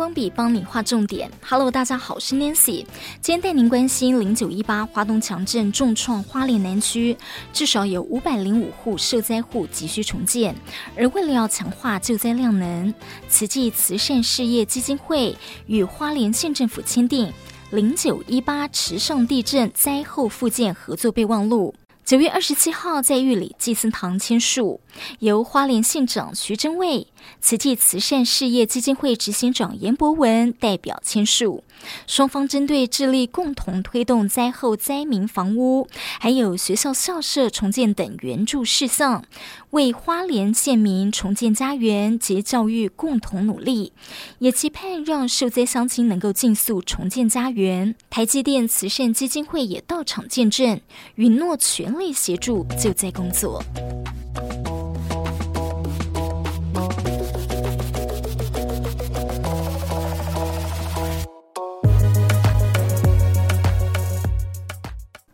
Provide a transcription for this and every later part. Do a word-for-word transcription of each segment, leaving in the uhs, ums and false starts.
光笔帮你画重点。 Hello， 大家好，我是 Nancy， 今天带您关心零九一八花东强震重创花莲南区，至少有五百零五户受灾户急需重建。而为了要强化救灾量能，慈济慈善事业基金会与花莲县政府签订零九一八池上地震灾后复建合作备忘录，九月二十七号在玉里祭祀堂签署，由花莲县长徐祯卫、慈济慈善事业基金会执行长严博文代表签署。双方针对致力共同推动灾后灾民房屋还有学校校舍重建等援助事项，为花莲县民重建家园及教育共同努力，也期盼让受灾乡亲能够尽速重建家园。台积电慈善基金会也到场见证，允诺全力协助救灾工作。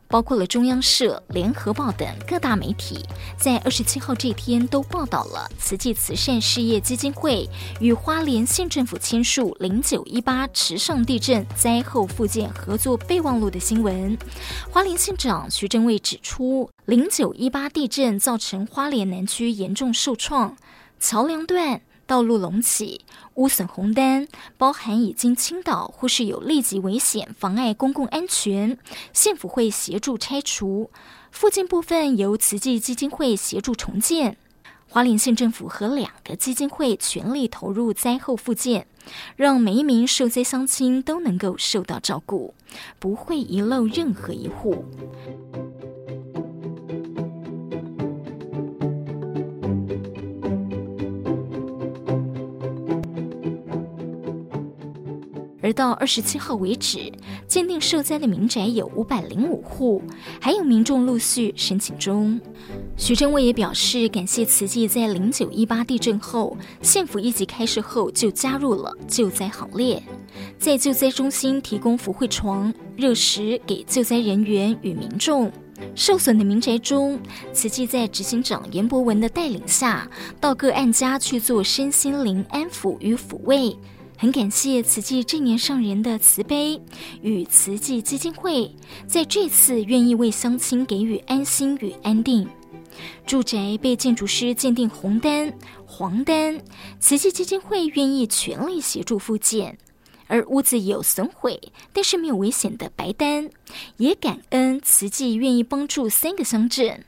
包括了中央社、联合报等各大媒体在二十七号这天都报道了慈济慈善事业基金会与花莲县政府签署零九一八池上地震灾后复建合作备忘录的新闻。花莲县长徐祯卫指出，零九一八地震造成花莲南区严重受创，桥梁段、道路隆起、屋损红单，包含已经倾倒或是有立即危险妨碍公共安全，县府会协助拆除，附近部分由慈济基金会协助重建。花莲县政府和两个基金会全力投入灾后复建，让每一名受灾乡亲都能够受到照顾，不会遗漏任何一户。而到二十七号为止，鉴定受灾的民宅有五百零五户，还有民众陆续申请中。徐祯卫也表示，感谢慈济在零九一八地震后，县府一级开始后就加入了救灾行列，在救灾中心提供福惠床、热食给救灾人员与民众。受损的民宅中，慈济在执行长严博文的带领下，到个案家去做身心灵安抚与抚慰。很感谢慈济正言上人的慈悲与慈济基金会在这次愿意为乡亲给予安心与安定。住宅被建筑师鉴定红单、黄单，慈济基金会愿意全力协助复建。而屋子有损毁但是没有危险的白单，也感恩慈济愿意帮助三个乡镇。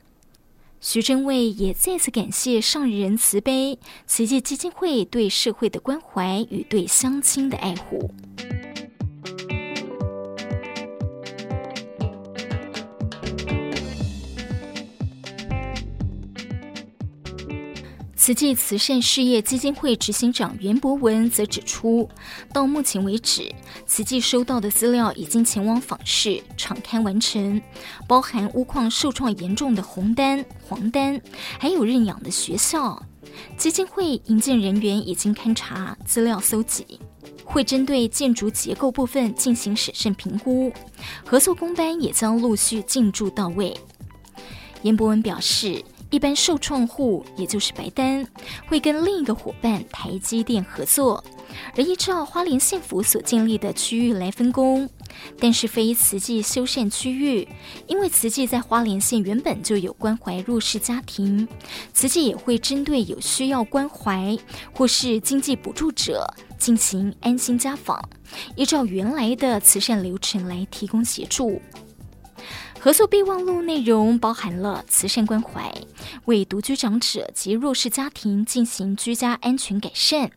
徐祯卫也再次感谢上人慈悲，慈济基金会对社会的关怀与对乡亲的爱护。慈济慈善事业基金会执行长袁博文则指出，到目前为止，慈济收到的资料已经前往访视、场勘完成，包含屋况受创严重的红单、黄单，还有认养的学校。基金会营建人员已经勘察资料搜集，会针对建筑结构部分进行审慎评估，合作工班也将陆续进驻到位。袁博文表示，一般受创户，也就是白单，会跟另一个伙伴台积电合作，而依照花莲县府所建立的区域来分工。但是非慈济修缮区域，因为慈济在花莲县原本就有关怀弱势家庭，慈济也会针对有需要关怀或是经济补助者进行安心家访，依照原来的慈善流程来提供协助。合作备忘录内容包含了慈善关怀，为独居长者及弱势家庭进行居家安全改善、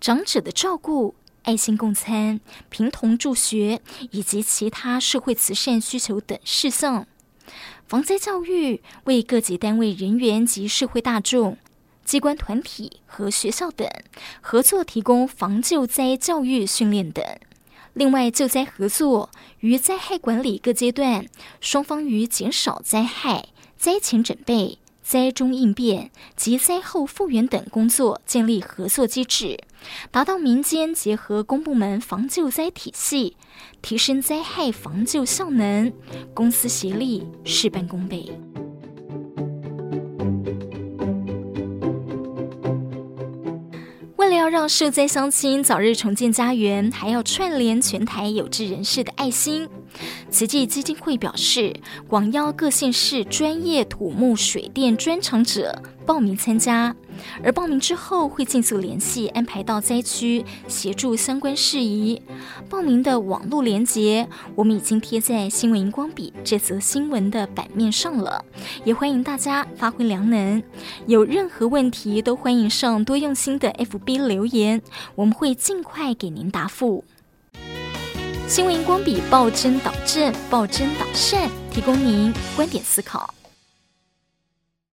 长者的照顾、爱心共餐、贫童助学以及其他社会慈善需求等事项；防灾教育，为各级单位人员及社会大众、机关团体和学校等合作提供防救灾教育训练等。另外，救灾合作于灾害管理各阶段，双方于减少灾害、灾前准备、灾中应变及灾后复原等工作建立合作机制，达到民间结合公部门防救灾体系，提升灾害防救效能，公私协力，事半功倍。要让社灾乡亲早日重建家园，还要串联全台有志人士的爱心。慈济基金会表示，广邀各县市专业土木水电专长者报名参加，而报名之后会尽速联系安排到灾区协助相关事宜。报名的网络连结我们已经贴在新闻荧光笔这则新闻的版面上了，也欢迎大家发挥良能，有任何问题都欢迎上多用心的 F B 留言，我们会尽快给您答复。新闻荧光笔，报真导正，报真导善，提供您观点思考。